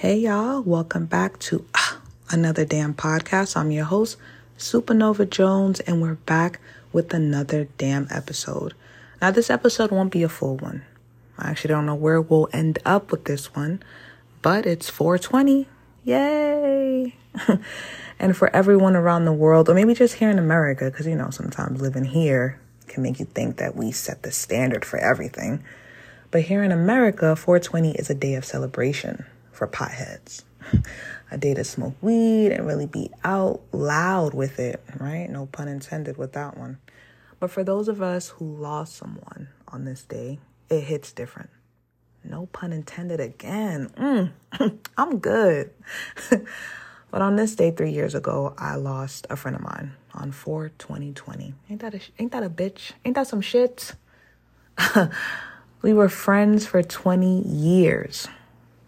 Hey y'all, welcome back to another damn podcast. I'm your host, Supernova Jones, and we're back with another damn episode. Now this episode won't be a full one. I actually don't know where we'll end up with this one, but it's 420. Yay! And for everyone around the world, or maybe just here in America, because you know, sometimes living here can make you think that we set the standard for everything. But here in America, 420 is a day of celebration. For potheads, a day to smoke weed and really be out loud with it, right? No pun intended with that one. But for those of us who lost someone on this day, it hits different. No pun intended again. I'm good. But on this day 3 years ago, I lost a friend of mine on 4/20/20. Ain't that a bitch? Ain't that some shit? We were friends for 20 years.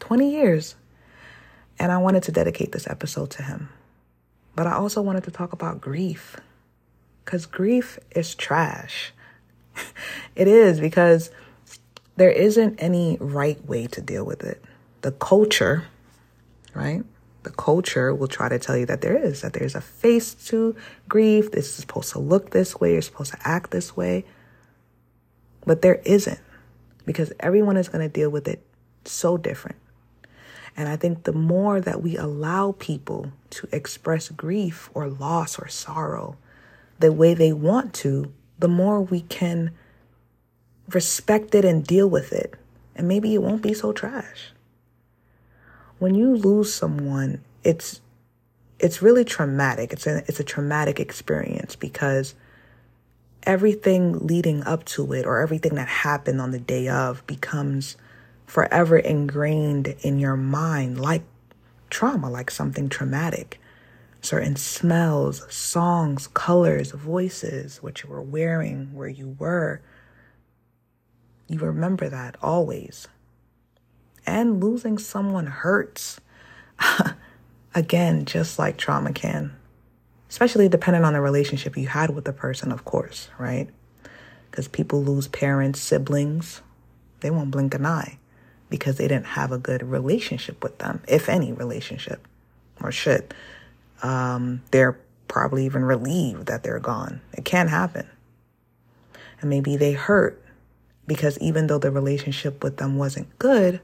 20 years. And I wanted to dedicate this episode to him. But I also wanted to talk about grief. Because grief is trash. It is, because there isn't any right way to deal with it. The culture, right? The culture will try to tell you that there's a face to grief. This is supposed to look this way. You're supposed to act this way. But there isn't. Because everyone is going to deal with it so different. And I think the more that we allow people to express grief or loss or sorrow the way they want to, the more we can respect it and deal with it. And maybe it won't be so trash. When you lose someone, it's really traumatic. It's a traumatic experience, because everything leading up to it, or everything that happened on the day of, becomes forever ingrained in your mind, like trauma, like something traumatic. Certain smells, songs, colors, voices, what you were wearing, where you were. You remember that always. And losing someone hurts. Again, just like trauma can. Especially depending on the relationship you had with the person, of course, right? Because people lose parents, siblings. They won't blink an eye. Because they didn't have a good relationship with them, if any relationship, or shit. They're probably even relieved that they're gone. It can happen. And maybe they hurt because even though the relationship with them wasn't good,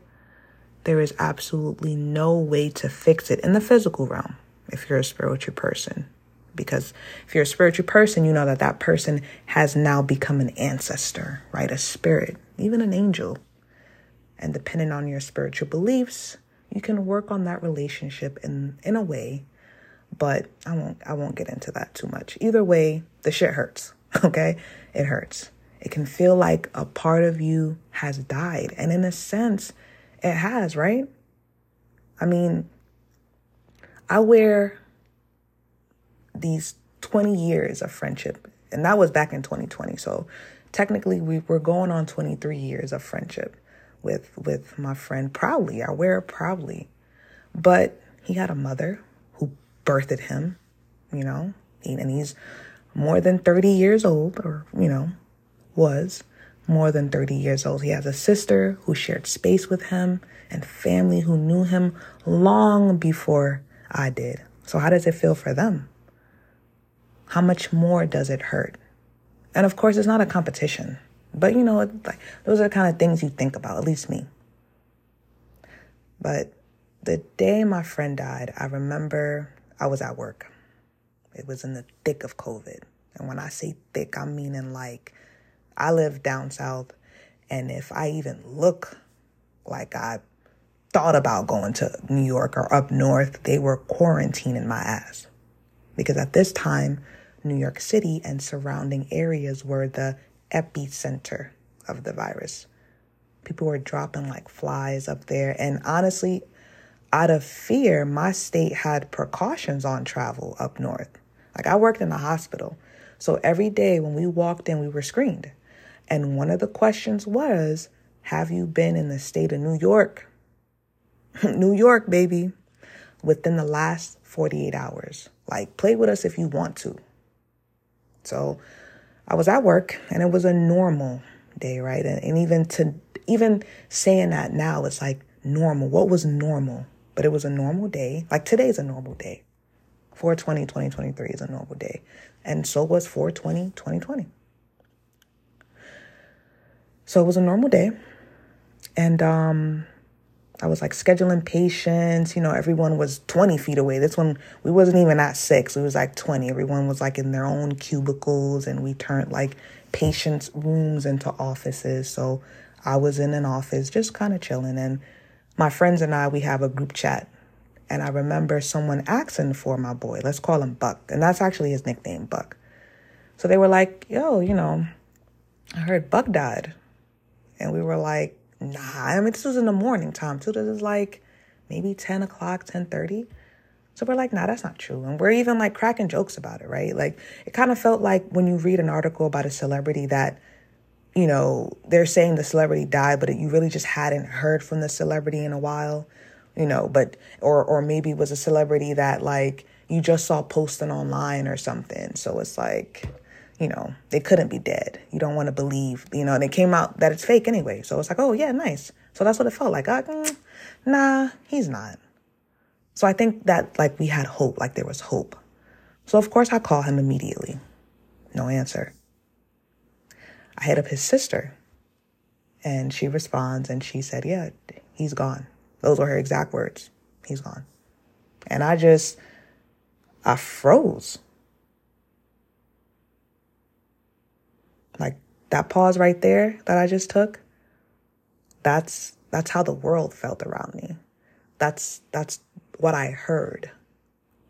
there is absolutely no way to fix it in the physical realm if you're a spiritual person. Because if you're a spiritual person, you know that that person has now become an ancestor, right? A spirit, even an angel. And depending on your spiritual beliefs, you can work on that relationship in a way, but I won't get into that too much. Either way, the shit hurts, okay? It hurts. It can feel like a part of you has died. And in a sense, it has, right? I mean, I wear these 20 years of friendship, and that was back in 2020. So technically, we're going on 23 years of friendship. With my friend proudly. I wear it proudly. But he had a mother who birthed him, you know, and he's more than 30 years old, or, you know, was more than 30 years old. He has a sister who shared space with him and family who knew him long before I did. So how does it feel for them? How much more does it hurt? And of course, it's not a competition. But, you know, like those are the kind of things you think about, at least me. But the day my friend died, I remember I was at work. It was in the thick of COVID. And when I say thick, I'm meaning like I live down south. And if I even look like I thought about going to New York or up north, they were quarantining my ass. Because at this time, New York City and surrounding areas were the epicenter of the virus. People were dropping like flies up there. And honestly, out of fear, my state had precautions on travel up north. Like I worked in a hospital. So every day when we walked in, we were screened. And one of the questions was, have you been in the state of New York? New York, baby, within the last 48 hours. Like play with us if you want to. So I was at work, and it was a normal day, right? And even saying that now, it's like normal. What was normal? but it was a normal day. Like today's a normal day. 4/20/2023 is a normal day. And so was 4/20/2020. So it was a normal day. And I was like scheduling patients. You know, everyone was 20 feet away. This one, we wasn't even at 6. It was like 20. Everyone was like in their own cubicles. And we turned like patients' rooms into offices. So I was in an office just kind of chilling. And my friends and I, we have a group chat. And I remember someone asking for my boy. Let's call him Buck. And that's actually his nickname, Buck. So they were like, yo, you know, I heard Buck died. And we were like, nah. I mean, this was in the morning time, too. This is like maybe 10 o'clock, 10:30. So we're like, nah, that's not true. And we're even like cracking jokes about it, right? Like it kind of felt like when you read an article about a celebrity that, you know, they're saying the celebrity died, but you really just hadn't heard from the celebrity in a while. You know, but or maybe it was a celebrity that like you just saw posting online or something. So it's like, you know, they couldn't be dead. You don't want to believe, you know, and it came out that it's fake anyway. So it's like, oh, yeah, nice. So that's what it felt like. Nah, he's not. So I think that like we had hope, like there was hope. So, of course, I call him immediately. No answer. I hit up his sister and she responds and she said, yeah, he's gone. Those were her exact words. He's gone. And I froze. Like that pause right there that I just took, that's how the world felt around me. That's what I heard.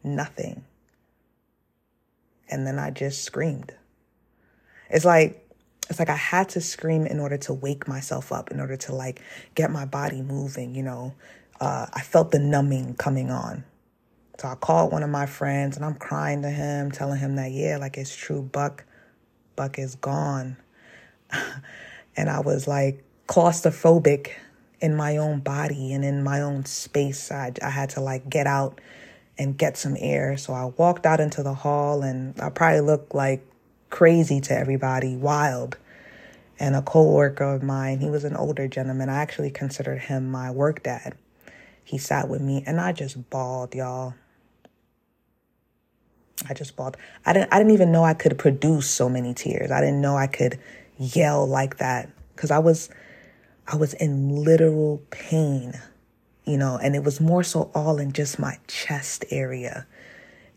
Nothing. And then I just screamed. It's like I had to scream in order to wake myself up, in order to like get my body moving, you know. I felt the numbing coming on. So I called one of my friends and I'm crying to him, telling him that, yeah, like it's true. Buck is gone. And I was like claustrophobic in my own body and in my own space. I had to like get out and get some air. So I walked out into the hall and I probably looked like crazy to everybody, wild. And a coworker of mine, he was an older gentleman. I actually considered him my work dad. He sat with me and I just bawled, y'all. I just bawled. I didn't even know I could produce so many tears. I didn't know I could yell like that because I was in literal pain, you know, and it was more so all in just my chest area.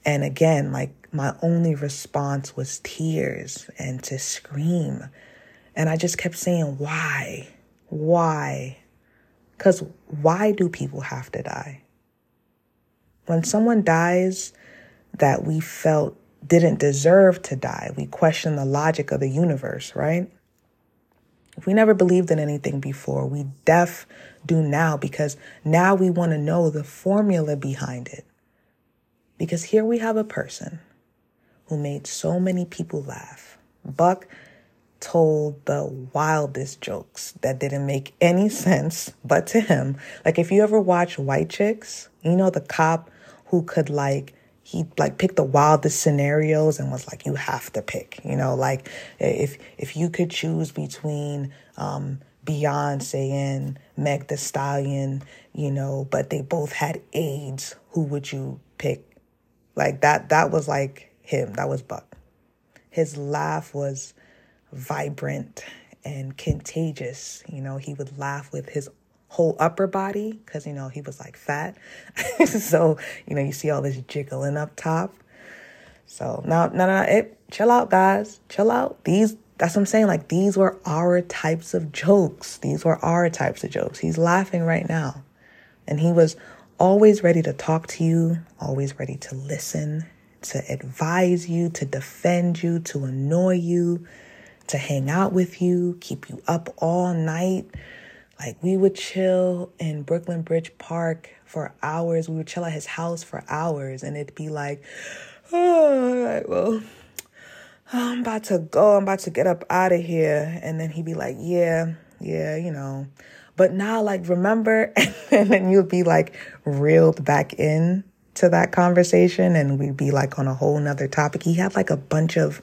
And again, like my only response was tears and to scream. And I just kept saying, why? Why? Because why do people have to die? When someone dies that we felt didn't deserve to die, we question the logic of the universe, right? If we never believed in anything before, we do now because now we want to know the formula behind it. Because here we have a person who made so many people laugh. Buck told the wildest jokes that didn't make any sense but to him. Like if you ever watch White Chicks, you know the cop who could like, he like picked the wildest scenarios and was like, you have to pick. You know, like if you could choose between Beyonce and Meg Thee Stallion, you know, but they both had AIDS, who would you pick? Like that was like him. That was Buck. His laugh was vibrant and contagious. You know, he would laugh with his whole upper body because, you know, he was like fat. So, you know, you see all this jiggling up top. So chill out, guys. Chill out. That's what I'm saying. Like these were our types of jokes. These were our types of jokes. He's laughing right now. And he was always ready to talk to you, always ready to listen, to advise you, to defend you, to annoy you, to hang out with you, keep you up all night. Like we would chill in Brooklyn Bridge Park for hours. We would chill at his house for hours and it'd be like, oh, all right, well, I'm about to go. I'm about to get up out of here. And then he'd be like, yeah, you know. But now, like, remember, and then you'll be, like, reeled back in to that conversation and we'd be, like, on a whole nother topic. He had, like, a bunch of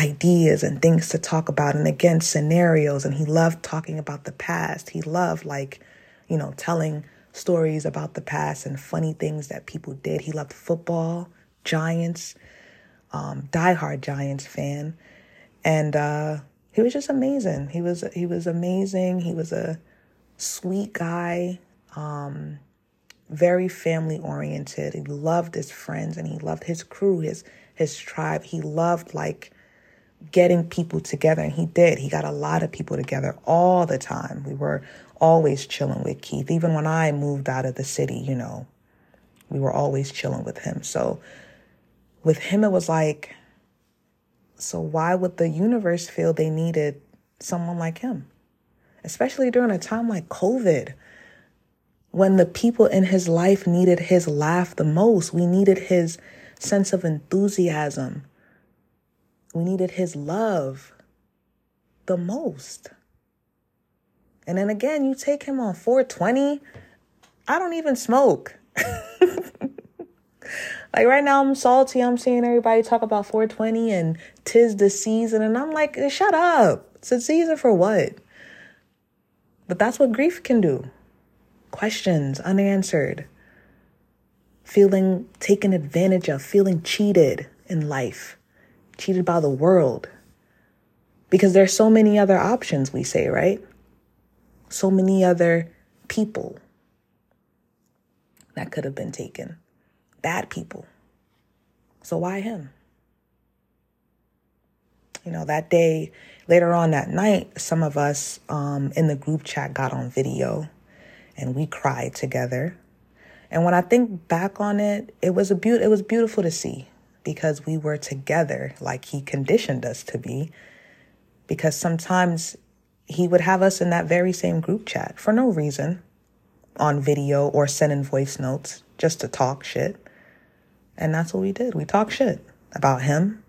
ideas and things to talk about and, again, scenarios. And he loved talking about the past. He loved, like, you know, telling stories about the past and funny things that people did. He loved football, Giants, diehard Giants fan. And he was just amazing. He was amazing. He was a sweet guy, very family oriented. He loved his friends and he loved his crew, his tribe. He loved like getting people together, and he did. He got a lot of people together all the time. We were always chilling with Keith. Even when I moved out of the city, you know, we were always chilling with him. So with him, it was like, so why would the universe feel they needed someone like him? Especially during a time like COVID, when the people in his life needed his laugh the most. We needed his sense of enthusiasm. We needed his love the most. And then again, you take him on 420. I don't even smoke. Like right now, I'm salty. I'm seeing everybody talk about 420 and 'tis the season. And I'm like, shut up. It's a season for what? But that's what grief can do. Questions unanswered. Feeling taken advantage of. Feeling cheated in life. Cheated by the world. Because there's so many other options, we say, right? So many other people that could have been taken. Bad people. So why him? You know, that day, later on that night, some of us in the group chat got on video and we cried together. And when I think back on it, it was beautiful to see, because we were together like he conditioned us to be, because sometimes he would have us in that very same group chat for no reason, on video or sending voice notes just to talk shit. And that's what we did. We talked shit about him.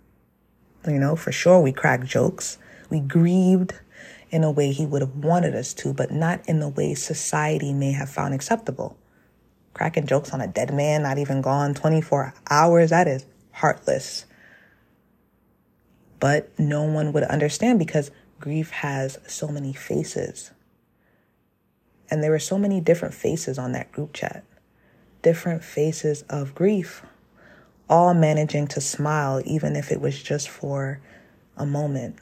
You know, for sure, we cracked jokes. We grieved in a way he would have wanted us to, but not in the way society may have found acceptable. Cracking jokes on a dead man, not even gone 24 hours, that is heartless. But no one would understand, because grief has so many faces. And there were so many different faces on that group chat. Different faces of grief, all managing to smile, even if it was just for a moment.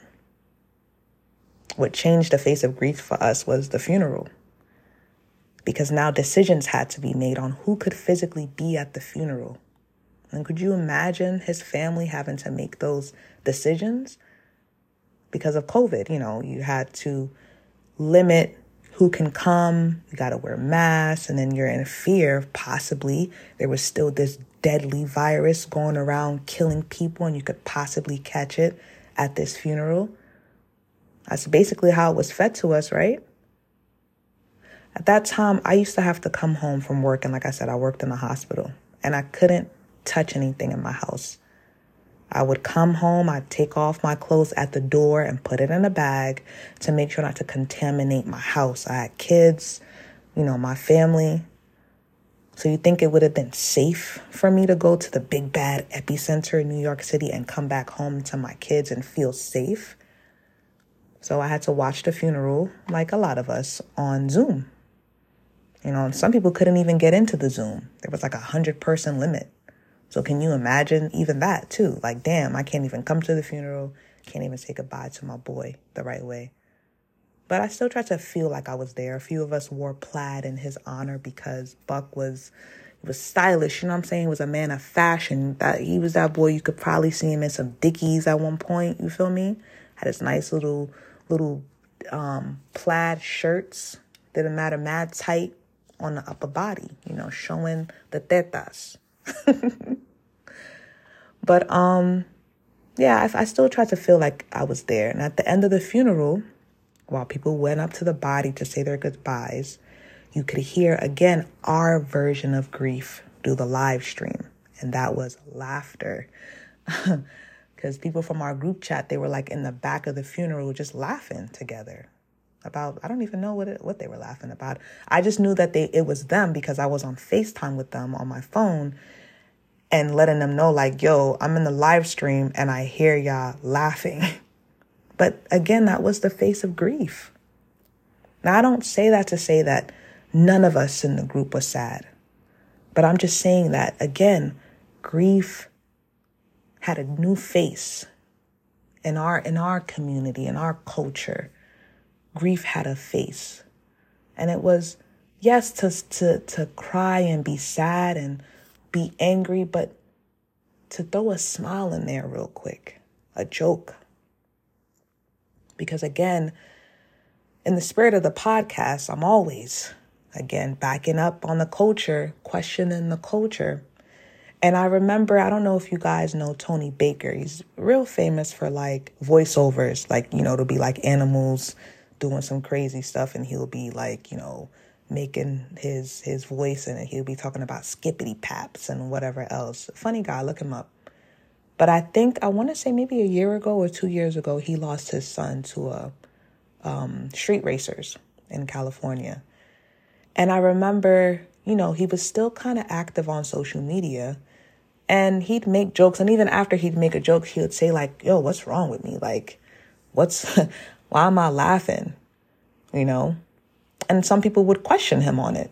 What changed the face of grief for us was the funeral. Because now decisions had to be made on who could physically be at the funeral. And could you imagine his family having to make those decisions? Because of COVID, you know, you had to limit who can come. You got to wear masks. And then you're in fear of possibly there was still this deadly virus going around killing people, and you could possibly catch it at this funeral. That's basically how it was fed to us, right? At that time, I used to have to come home from work. And like I said, I worked in a hospital and I couldn't touch anything in my house. I would come home, I'd take off my clothes at the door and put it in a bag to make sure not to contaminate my house. I had kids, you know, my family. So you think it would have been safe for me to go to the big bad epicenter in New York City and come back home to my kids and feel safe? So I had to watch the funeral, like a lot of us, on Zoom. You know, and some people couldn't even get into the Zoom. There was like 100-person limit. So can you imagine even that too? Like, damn, I can't even come to the funeral. Can't even say goodbye to my boy the right way. But I still tried to feel like I was there. A few of us wore plaid in his honor because Buck was stylish. You know what I'm saying? He was a man of fashion. He was that boy. You could probably see him in some Dickies at one point. You feel me? Had his nice little plaid shirts. Didn't matter, mad tight on the upper body. You know, showing the tetas. But yeah, I still tried to feel like I was there. And at the end of the funeral, while people went up to the body to say their goodbyes, you could hear again our version of grief through the live stream, and that was laughter. Because people from our group chat, they were like in the back of the funeral just laughing together about, I don't even know what they were laughing about. I just knew that it was them, because I was on FaceTime with them on my phone and letting them know like, yo, I'm in the live stream and I hear y'all laughing. But again, that was the face of grief. Now, I don't say that to say that None of us in the group was sad. But I'm just saying that, again, grief had a new face in our community, in our culture. Grief had a face. And it was, yes, to cry and be sad and be angry, but to throw a smile in there real quick, a joke. Because again, in the spirit of the podcast, I'm always, again, backing up on the culture, questioning the culture. And I remember, I don't know if you guys know Tony Baker. He's real famous for like voiceovers, like, you know, it'll be like animals doing some crazy stuff and he'll be like, you know, making his voice and he'll be talking about skippity paps and whatever else. Funny guy, look him up. But I think, I want to say maybe a year ago or 2 years ago, he lost his son to street racers in California. And I remember, you know, he was still kind of active on social media and he'd make jokes. And even after he'd make a joke, he would say like, yo, what's wrong with me? Like, why am I laughing? You know? And some people would question him on it.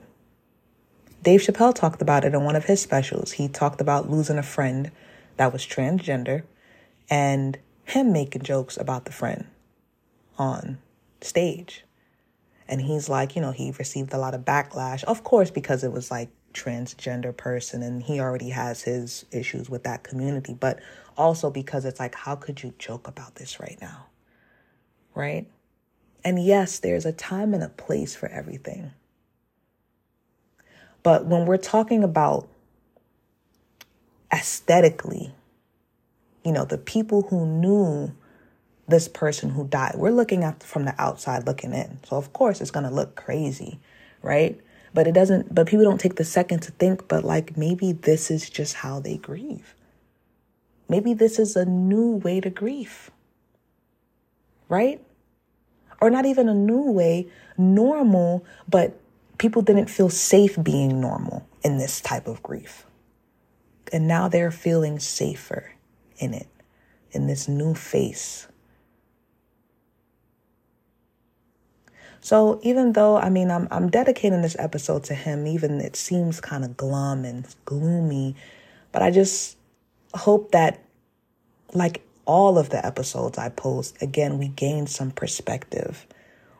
Dave Chappelle talked about it in one of his specials. He talked about losing a friend that was transgender and him making jokes about the friend on stage. And he's like, you know, he received a lot of backlash, of course, because it was like transgender person and he already has his issues with that community. But also because it's like, how could you joke about this right now? Right? And yes, there's a time and a place for everything. But when we're talking about aesthetically, you know, the people who knew this person who died, we're looking at from the outside looking in. So of course it's going to look crazy, right? But it doesn't, but people don't take the second to think, but like, maybe this is just how they grieve. Maybe this is a new way to grieve, right? Or not even a new way, normal, but people didn't feel safe being normal in this type of grief. And now they're feeling safer in it, in this new face. So even though, I mean, I'm dedicating this episode to him, even it seems kind of glum and gloomy, but I just hope that like all of the episodes I post, again, we gain some perspective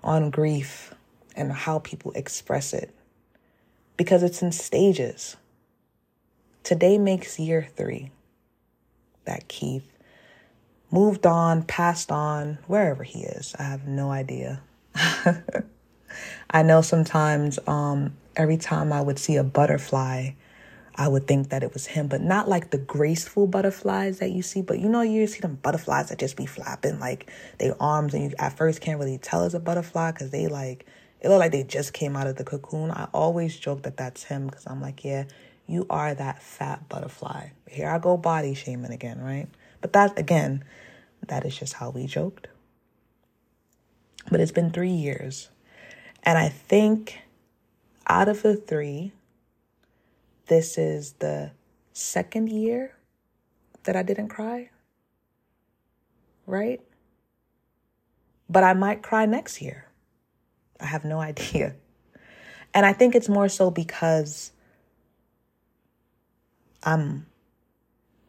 on grief and how people express it because it's in stages. Today makes year 3 that Keith moved on, passed on, wherever he is. I have no idea. I know sometimes every time I would see a butterfly, I would think that it was him, but not like the graceful butterflies that you see. But, you know, you see them butterflies that just be flapping like their arms. And you at first can't really tell it's a butterfly because they like it look like they just came out of the cocoon. I always joke that that's him because I'm like, yeah, you are that fat butterfly. Here I go body shaming again, right? But that, again, that is just how we joked. But it's been 3 years. And I think out of the 3, this is the 2nd year that I didn't cry, right? But I might cry next year. I have no idea. And I think it's more so because I'm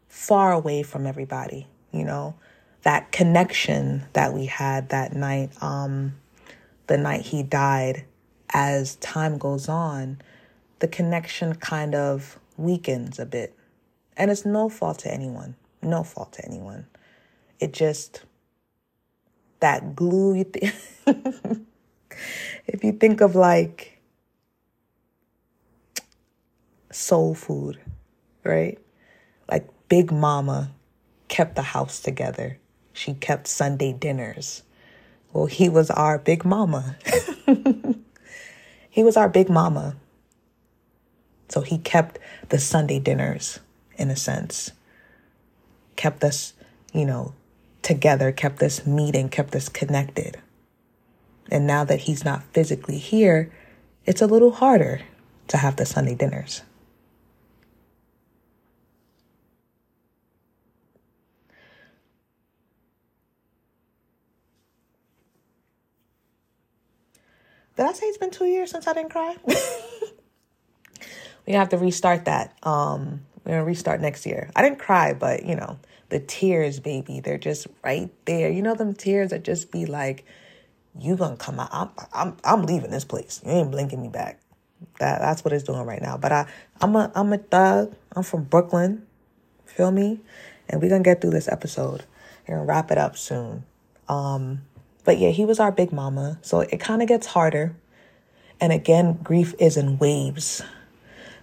far away from everybody, you know? That connection that we had that night, the night he died, as time goes on, the connection kind of weakens a bit. And it's no fault to anyone. No fault to anyone. It just, that glue, if you think of like soul food, right? Like Big Mama kept the house together. She kept Sunday dinners. Well, he was our Big Mama. He was our Big Mama. So he kept the Sunday dinners, in a sense. Kept us, you know, together, kept us meeting, kept us connected. And now that he's not physically here, it's a little harder to have the Sunday dinners. Did I say it's been 2 years since I didn't cry? We're going to have to restart that. We're going to restart next year. I didn't cry, but, you know, the tears, baby, they're just right there. You know, them tears that just be like, you going to come out. I'm leaving this place. You ain't blinking me back. That's what it's doing right now. But I'm a thug. I'm from Brooklyn. Feel me? And we're going to get through this episode. We're going to wrap it up soon. But yeah, he was our big mama. So it kind of gets harder. And again, grief is in waves.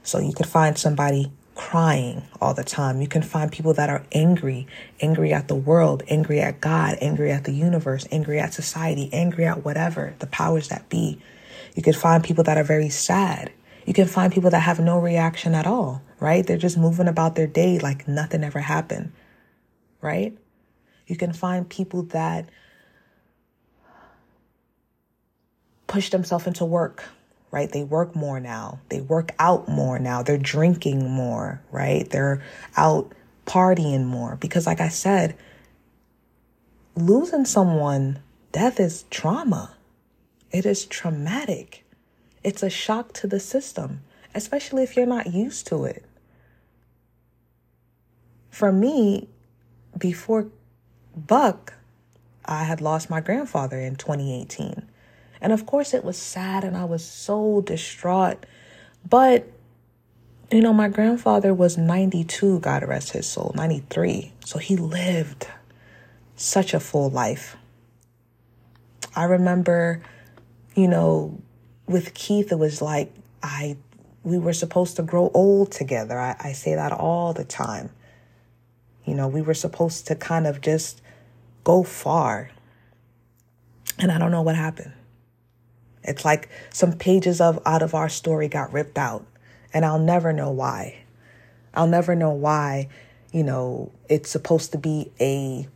So you could find somebody crying all the time. You can find people that are angry at the world, angry at God, angry at the universe, angry at society, angry at whatever, the powers that be. You could find people that are very sad. You can find people that have no reaction at all, right? They're just moving about their day like nothing ever happened, right? You can find people that push themselves into work, right? They work more now. They work out more now. They're drinking more, right? They're out partying more because, like I said, losing someone, death is trauma. It is traumatic. It's a shock to the system, especially if you're not used to it. For me, before Buck, I had lost my grandfather in 2018. And of course it was sad and I was so distraught. But, you know, my grandfather was 92, God rest his soul, 93. So he lived such a full life. I remember, you know, with Keith, it was like we were supposed to grow old together. I say that all the time. You know, we were supposed to kind of just go far. And I don't know what happened. It's like some pages out of our story got ripped out. And I'll never know why. I'll never know why, you know, it's supposed to be a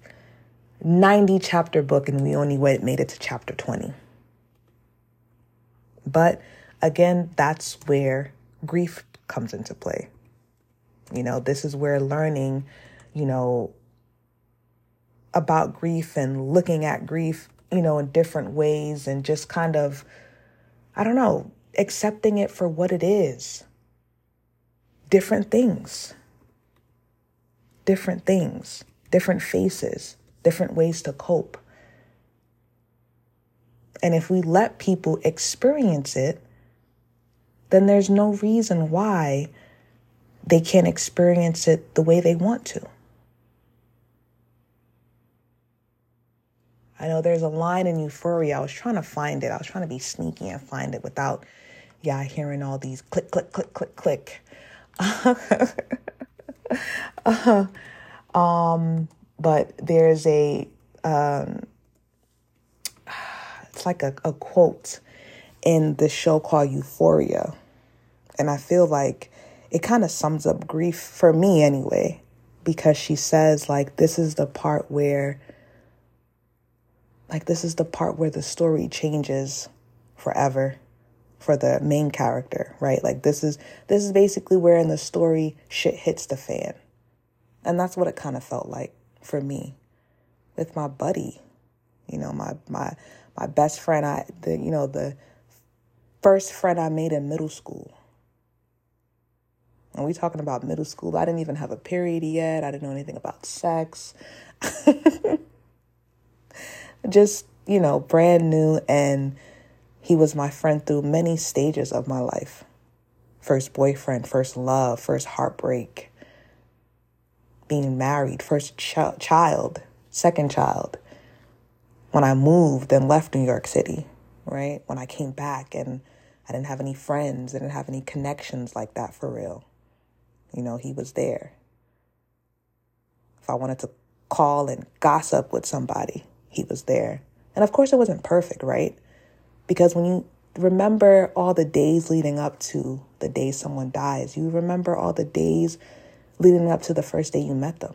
90-chapter book and we only made it to chapter 20. But again, that's where grief comes into play. You know, this is where learning, you know, about grief and looking at grief, you know, in different ways and just kind of, I don't know, accepting it for what it is. Different things. Different things. Different faces. Different ways to cope. And if we let people experience it, then there's no reason why they can't experience it the way they want to. I know there's a line in Euphoria. I was trying to find it. I was trying to be sneaky and find it without, hearing all these click, click, click, click, click. But there's a... It's like a quote in the show called Euphoria. And I feel like it kind of sums up grief for me anyway, because she says, like, this is the part where the story changes forever for the main character, right? Like this is basically where in the story shit hits the fan. And that's what it kind of felt like for me with my buddy, you know, my best friend, the first friend I made in middle school. And we're talking about middle school. I didn't even have a period yet. I didn't know anything about sex. Just, you know, brand new. And he was my friend through many stages of my life. First boyfriend, first love, first heartbreak, being married, first child, second child. When I moved and left New York City, right? When I came back and I didn't have any friends, I didn't have any connections like that for real. You know, he was there. If I wanted to call and gossip with somebody, he was there. And of course it wasn't perfect, right? Because when you remember all the days leading up to the day someone dies, you remember all the days leading up to the first day you met them,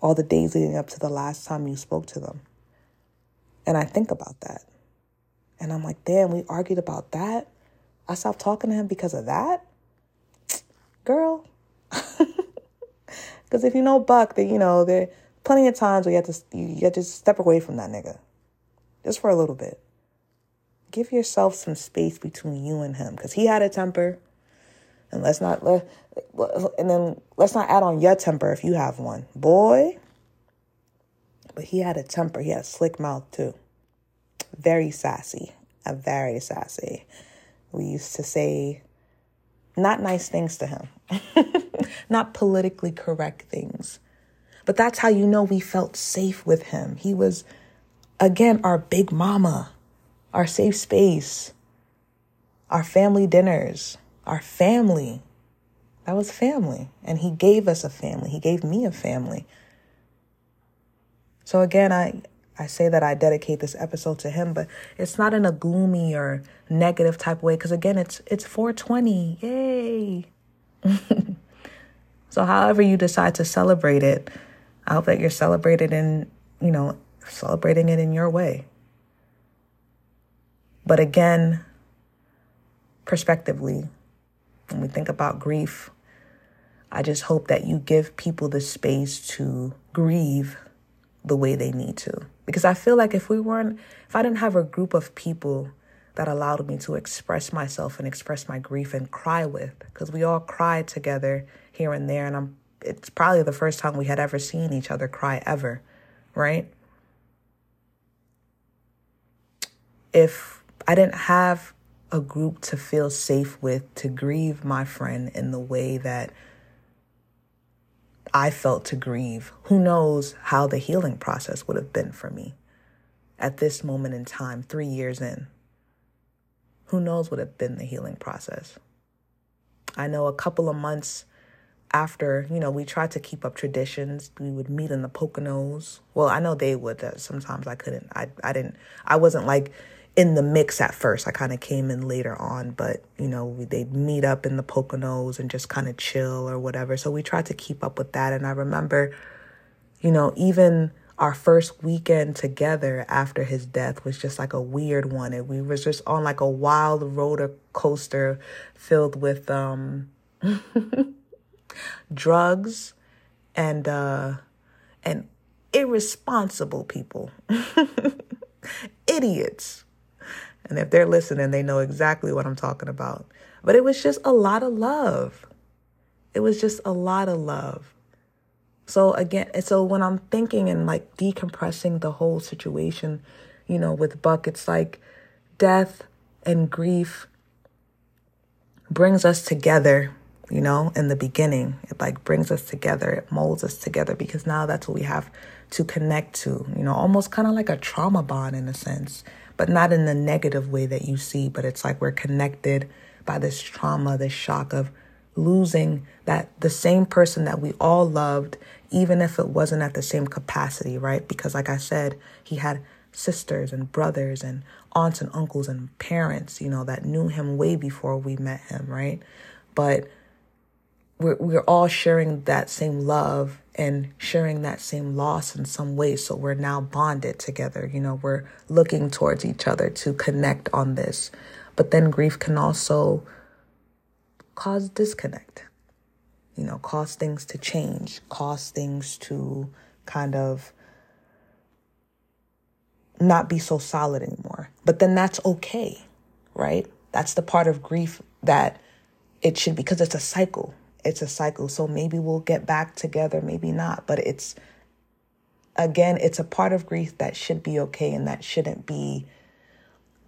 all the days leading up to the last time you spoke to them. And I think about that. And I'm like, damn, we argued about that? I stopped talking to him because of that? Girl. Because if you know Buck, then you know there are plenty of times where you have to just step away from that nigga. Just for a little bit. give yourself some space between you and him, because he had a temper. And let's not add on your temper if you have one, boy. But he had a temper. He had a slick mouth too. Very sassy. Very sassy. We used to say not nice things to him. Not politically correct things. But that's how you know we felt safe with him. He was, again, our big mama, our safe space, our family dinners, our family. That was family. And he gave us a family. He gave me a family. So again, I say that I dedicate this episode to him, but it's not in a gloomy or negative type of way. Because again, it's 420. Yay. So however you decide to celebrate it, I hope that you're celebrating it in your way. But again, perspectively, when we think about grief, I just hope that you give people the space to grieve the way they need to. Because I feel like if I didn't have a group of people that allowed me to express myself and express my grief and cry with, because we all cried together here and there. And it's probably the first time we had ever seen each other cry ever, right? If I didn't have a group to feel safe with, to grieve my friend in the way that I felt to grieve, who knows how the healing process would have been for me at this moment in time, 3 years in. Who knows what would have been the healing process. I know a couple of months after, we tried to keep up traditions. We would meet in the Poconos. Well, I know they would. Sometimes I couldn't. I wasn't like in the mix at first. I kind of came in later on, but, they'd meet up in the Poconos and just kind of chill or whatever. So we tried to keep up with that. And I remember, even our first weekend together after his death was just like a weird one. And we was just on like a wild roller coaster filled with drugs and irresponsible people, idiots. And if they're listening, they know exactly what I'm talking about. But it was just a lot of love. It was just a lot of love. So again, when I'm thinking and like decompressing the whole situation, with Buck, it's like death and grief brings us together, in the beginning. It like brings us together. It molds us together because now that's what we have to connect to, almost kind of like a trauma bond in a sense, but not in the negative way that you see. But it's like we're connected by this trauma, this shock of losing the same person that we all loved, even if it wasn't at the same capacity, right? Because like I said, he had sisters and brothers and aunts and uncles and parents, that knew him way before we met him, right? But we're all sharing that same love and sharing that same loss in some way. So we're now bonded together, we're looking towards each other to connect on this. But then grief can also cause disconnect, cause things to change, cause things to kind of not be so solid anymore. But then that's okay, right? That's the part of grief that it should be, because it's a cycle. It's a cycle. So maybe we'll get back together, maybe not. But it's a part of grief that should be okay and that shouldn't be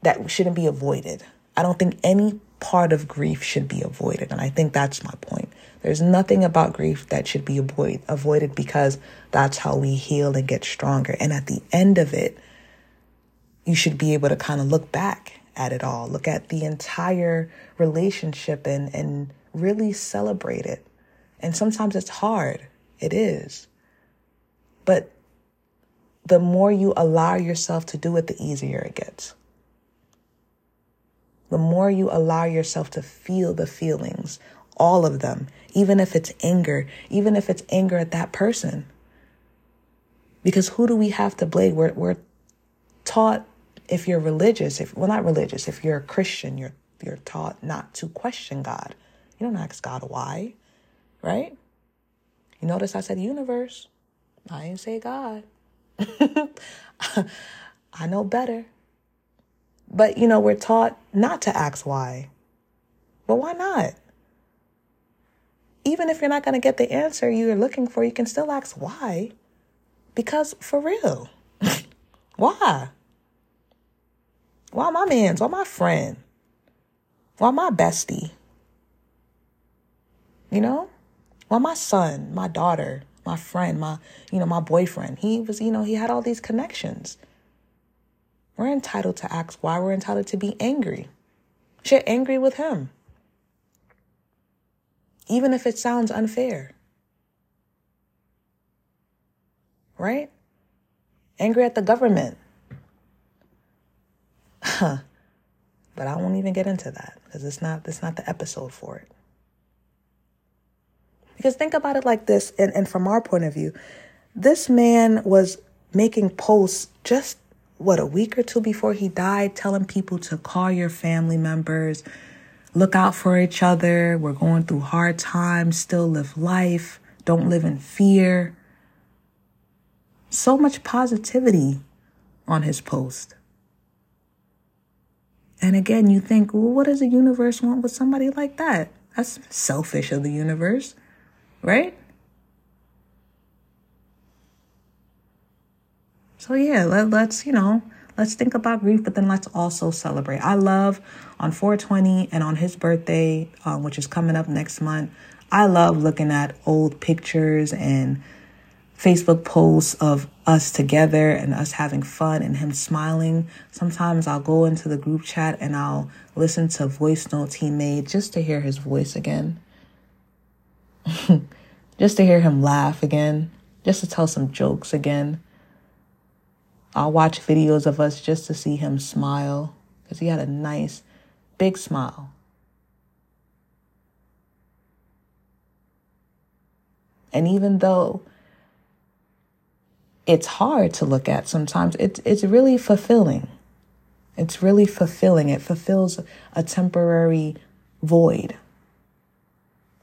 avoided. I don't think any part of grief should be avoided. And I think that's my point. There's nothing about grief that should be avoided because that's how we heal and get stronger. And at the end of it, you should be able to kind of look back at it all, look at the entire relationship and really celebrate it. And sometimes it's hard. It is. But the more you allow yourself to do it, the easier it gets. The more you allow yourself to feel the feelings, all of them, even if it's anger at that person. Because who do we have to blame? We're taught, if you're religious, if you're a Christian, you're taught not to question God. You don't ask God why, right? You notice I said universe. I didn't say God. I know better. But, you know, we're taught not to ask why. But why not? Even if you're not going to get the answer you're looking for, you can still ask why. Because for real, why? Why my mans? Why my friend? Why my bestie? You know? Why my son, my daughter, my friend, my boyfriend? He was, he had all these connections. We're entitled to ask why. We're entitled to be angry. Shit, angry with him. Even if it sounds unfair. Right? Angry at the government. Huh. But I won't even get into that because it's not the episode for it. Because think about it like this, and from our point of view, this man was making posts just, a week or two before he died, telling people to call your family members, look out for each other, we're going through hard times, still live life, don't live in fear. So much positivity on his post. And again, you think, well, what does the universe want with somebody like that? That's selfish of the universe, right? So yeah, let's think about grief, but then let's also celebrate. I love on 420 and on his birthday, which is coming up next month, I love looking at old pictures and Facebook posts of us together and us having fun and him smiling. Sometimes I'll go into the group chat and I'll listen to voice notes he made just to hear his voice again. Just to hear him laugh again. Just to tell some jokes again. I'll watch videos of us just to see him smile because he had a nice big smile. And even though it's hard to look at sometimes, it's really fulfilling. It's really fulfilling. It fulfills a temporary void.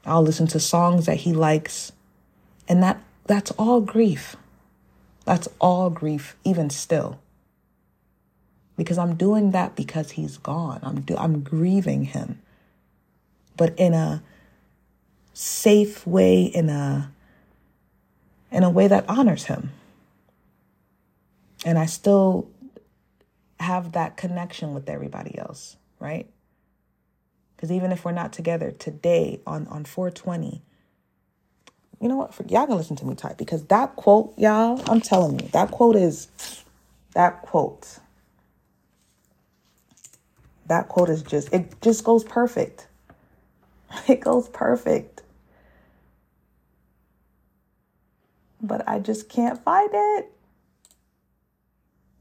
I'll listen to songs that he likes. And that's all grief. That's all grief, even still. Because I'm doing that because he's gone. I'm grieving him. But in a safe way, in a way that honors him. And I still have that connection with everybody else, right? Because even if we're not together today on 420, you know what? Y'all can listen to me type because that quote, y'all, I'm telling you, that quote is just, it just goes perfect. It goes perfect. But I just can't find it.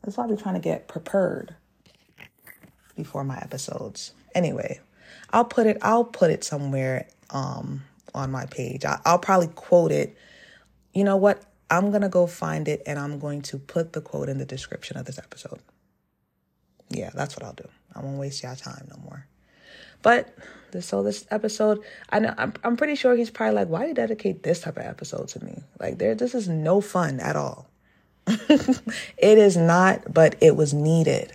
That's why I'll be trying to get prepared before my episodes. Anyway, I'll put it somewhere on my page. I'll probably quote it. You know what? I'm going to go find it and I'm going to put the quote in the description of this episode. Yeah, that's what I'll do. I won't waste y'all time no more. But this episode, I know I'm pretty sure he's probably like, why do you dedicate this type of episode to me? Like this is no fun at all. It is not, but it was needed.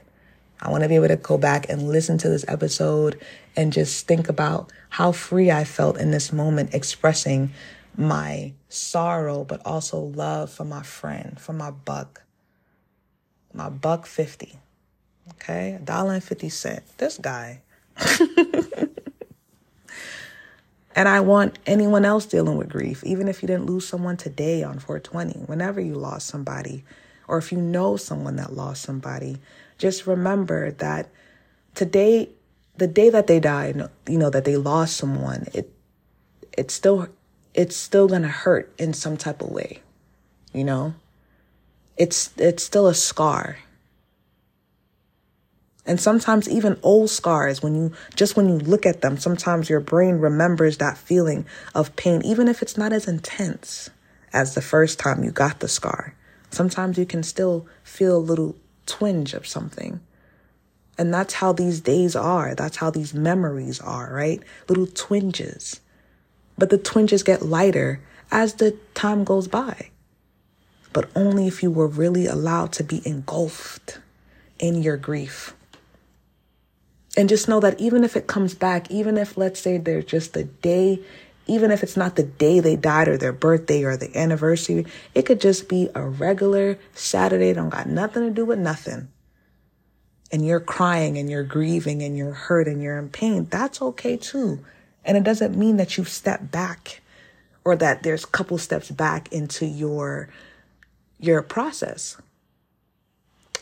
I want to be able to go back and listen to this episode and just think about how free I felt in this moment, expressing my sorrow, but also love for my friend, for my buck 50. Okay. $1.50. This guy. And I want anyone else dealing with grief, even if you didn't lose someone today on 420, whenever you lost somebody, or if you know someone that lost somebody, just remember that today, the day that they died, that they lost someone, it's still going to hurt in some type of way. It's still a scar. And sometimes even old scars, when you look at them, sometimes your brain remembers that feeling of pain, even if it's not as intense as the first time you got the scar. Sometimes you can still feel a little twinge of something. And that's how these days are. That's how these memories are, right? Little twinges. But the twinges get lighter as the time goes by. But only if you were really allowed to be engulfed in your grief. And just know that even if it comes back, even if, let's say, they're just a day, even if it's not the day they died or their birthday or the anniversary, it could just be a regular Saturday. Don't got nothing to do with nothing. And you're crying and you're grieving and you're hurt and you're in pain. That's okay, too. And it doesn't mean that you've stepped back or that there's a couple steps back into your process.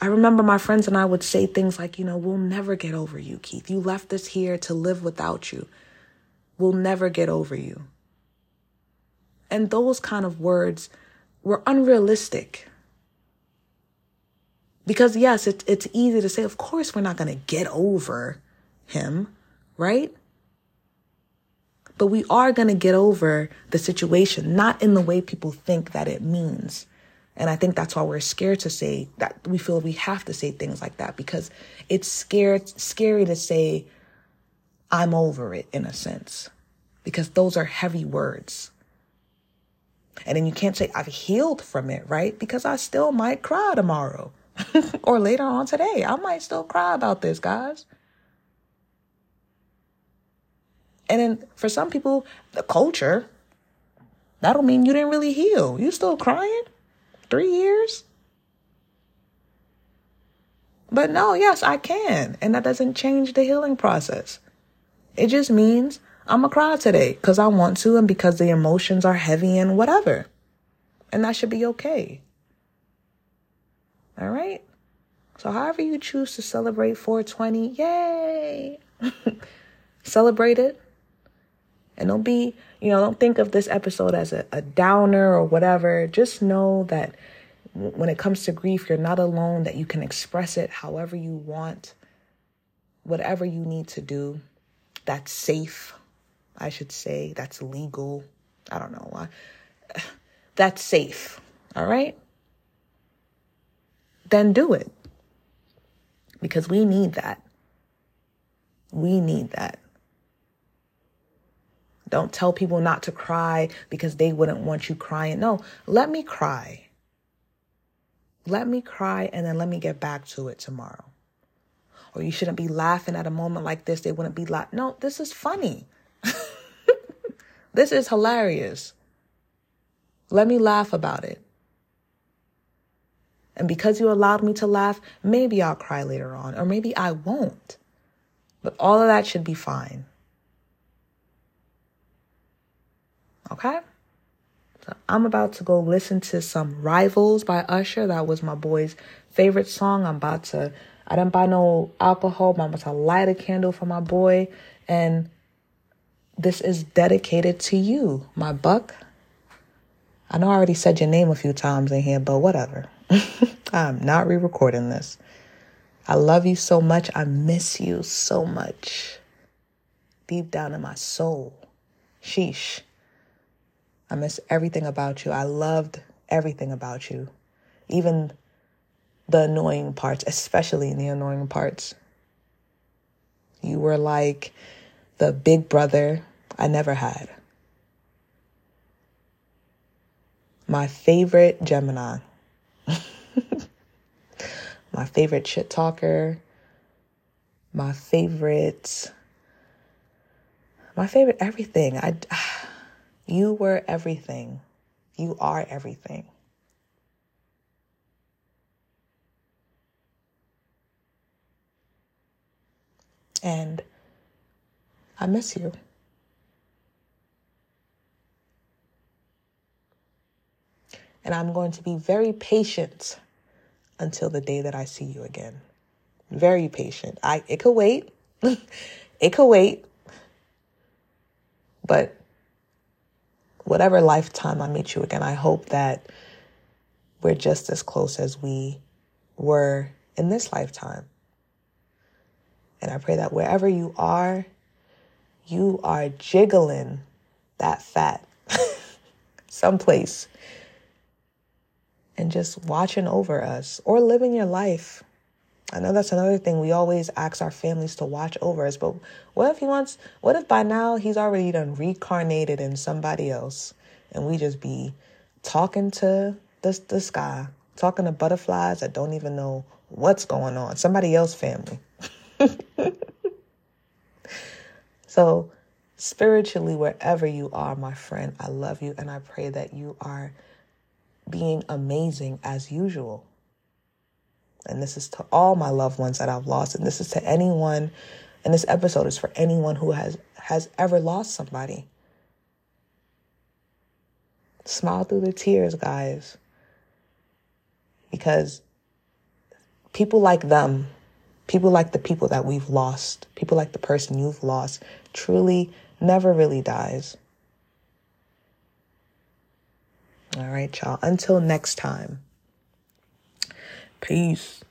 I remember my friends and I would say things like, you know, we'll never get over you, Keith. You left us here to live without you. We'll never get over you. And those kind of words were unrealistic. Because, yes, it's easy to say, of course, we're not going to get over him, right? But we are going to get over the situation, not in the way people think that it means. And I think that's why we're scared to say that. We feel we have to say things like that because it's scary to say, I'm over it, in a sense, because those are heavy words. And then you can't say I've healed from it, right? Because I still might cry tomorrow or later on today. I might still cry about this, guys. And then for some people, the culture, that'll mean you didn't really heal. You still crying? 3 years? But no, yes, I can. And that doesn't change the healing process. It just means I'm going to cry today because I want to and because the emotions are heavy and whatever. And that should be okay. All right? So however you choose to celebrate 420, yay! Celebrate it. And don't be, you know, don't think of this episode as a downer or whatever. Just know that when it comes to grief, you're not alone, that you can express it however you want, whatever you need to do. That's safe, I should say. That's legal. I don't know why. That's safe. All right? Then do it. Because we need that. We need that. Don't tell people not to cry because they wouldn't want you crying. No, let me cry. Let me cry and then let me get back to it tomorrow. Or you shouldn't be laughing at a moment like this. They wouldn't be laughing. No, this is funny. This is hilarious. Let me laugh about it. And because you allowed me to laugh, maybe I'll cry later on, or maybe I won't. But all of that should be fine. Okay, so I'm about to go listen to some Rivals by Usher. That was my boy's favorite song. I didn't buy no alcohol, but I'm about to light a candle for my boy. And this is dedicated to you, my buck. I know I already said your name a few times in here, but whatever. I'm not re-recording this. I love you so much. I miss you so much. Deep down in my soul. Sheesh. I miss everything about you. I loved everything about you, even the annoying parts, especially the annoying parts. You were like the big brother I never had. My favorite Gemini. My favorite shit talker. My favorite everything. You were everything. You are everything. And I miss you. And I'm going to be very patient until the day that I see you again. Very patient. It could wait. It could wait. But whatever lifetime I meet you again, I hope that we're just as close as we were in this lifetime. And I pray that wherever you are jiggling that fat someplace and just watching over us or living your life. I know that's another thing. We always ask our families to watch over us, but what if by now he's already done reincarnated in somebody else and we just be talking to the sky, talking to butterflies that don't even know what's going on, somebody else's family. So spiritually, wherever you are, my friend, I love you. And I pray that you are being amazing as usual. And this is to all my loved ones that I've lost. And this is to anyone. And this episode is for anyone who has ever lost somebody. Smile through the tears, guys. Because people like them, people like the people that we've lost, people like the person you've lost, truly never really dies. All right, y'all. Until next time. Peace.